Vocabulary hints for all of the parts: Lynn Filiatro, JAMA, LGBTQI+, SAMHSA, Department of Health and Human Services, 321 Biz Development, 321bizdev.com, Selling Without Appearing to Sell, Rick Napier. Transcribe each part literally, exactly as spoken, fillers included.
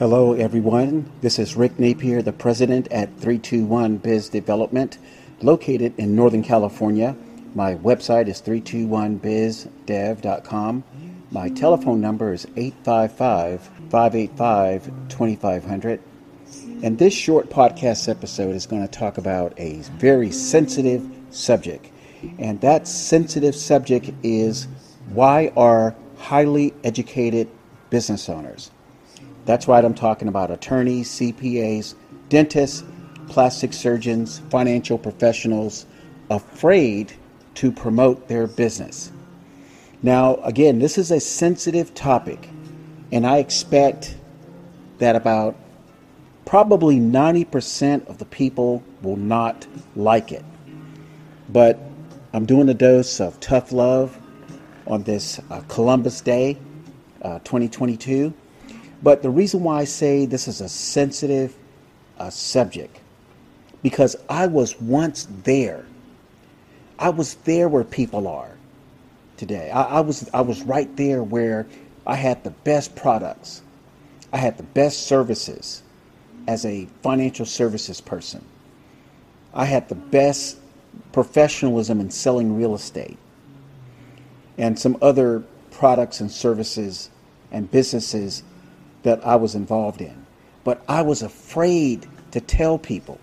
Hello everyone, this is Rick Napier, the president at three two one Biz Development, located in Northern California. My website is three two one biz dev dot com. My telephone number is eight five five, five eight five, two five zero zero. And this short podcast episode is going to talk about a very sensitive subject. And that sensitive subject is, why are highly educated business owners? That's right, I'm talking about attorneys, C P As, dentists, plastic surgeons, financial professionals, afraid to promote their business. Now, again, this is a sensitive topic, and I expect that about probably ninety percent of the people will not like it. But I'm doing a dose of tough love on this uh, Columbus Day, uh, twenty twenty-two. But the reason why I say this is a sensitive uh, subject, because I was once there. I was there where people are today. I, I was I was right there where I had the best products. I had the best services as a financial services person. I had the best professionalism in selling real estate and some other products and services and businesses that I was involved in, but I was afraid to tell people.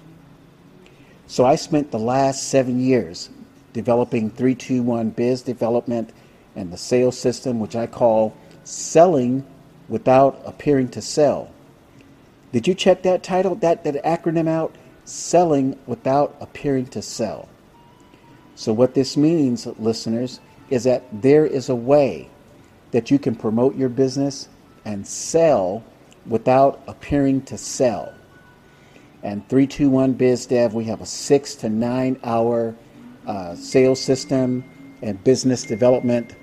So I spent the last seven years developing three two one Biz Development and the sales system, which I call Selling Without Appearing to Sell. Did you check that title, that, that acronym out? Selling Without Appearing to Sell. So what this means, listeners, is that there is a way that you can promote your business and sell without appearing to sell. And three two one Biz Dev, we have a six to nine hour uh, sales system and business development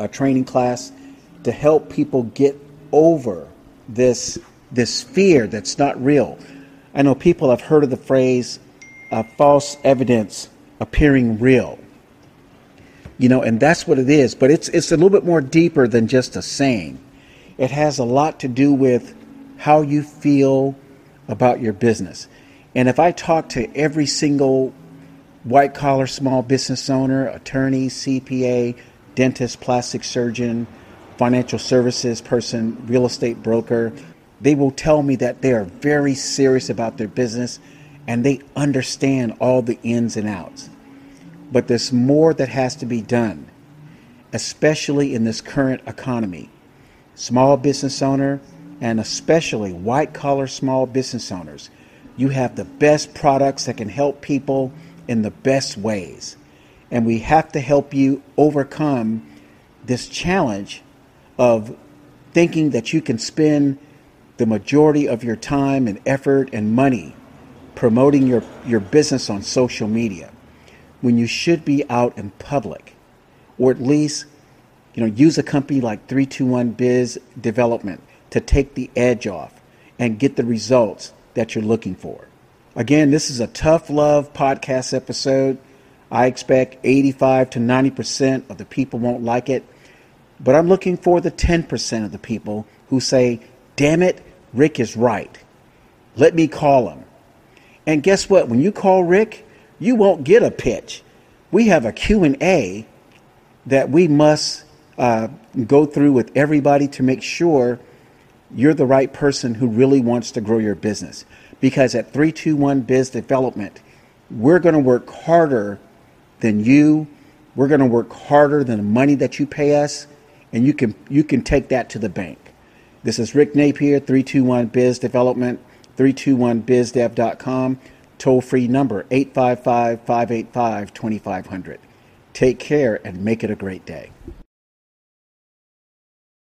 uh, training class to help people get over this this fear that's not real. I know people have heard of the phrase uh, false evidence appearing real. You know, and that's what it is, but it's it's a little bit more deeper than just a saying. It has a lot to do with how you feel about your business. And if I talk to every single white collar small business owner, attorney, C P A, dentist, plastic surgeon, financial services person, real estate broker, they will tell me that they are very serious about their business and they understand all the ins and outs. But there's more that has to be done, especially in this current economy. Small business owner, and especially white collar small business owners, you have the best products that can help people in the best ways. And we have to help you overcome this challenge of thinking that you can spend the majority of your time and effort and money promoting your, your business on social media when you should be out in public, or at least, you know, use a company like three two one Biz Development to take the edge off and get the results that you're looking for. Again, this is a tough love podcast episode. I expect eighty-five to ninety percent of the people won't like it, but I'm looking for the ten percent of the people who say, damn it, Rick is right. Let me call him. And guess what? When you call Rick, you won't get a pitch. We have a Q and A that we must Uh, go through with everybody to make sure you're the right person who really wants to grow your business. Because at three two one Biz Development, we're going to work harder than you. We're going to work harder than the money that you pay us, and you can you can take that to the bank. This is Rick Napier, three two one Biz Development, three two one biz dev dot com, toll-free number eight five five, five eight five, two five zero zero. Take care and make it a great day.